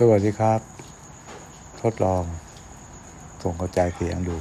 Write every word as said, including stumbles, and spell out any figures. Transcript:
สวัสดีครับทดลองส่งกระจายเสียงดู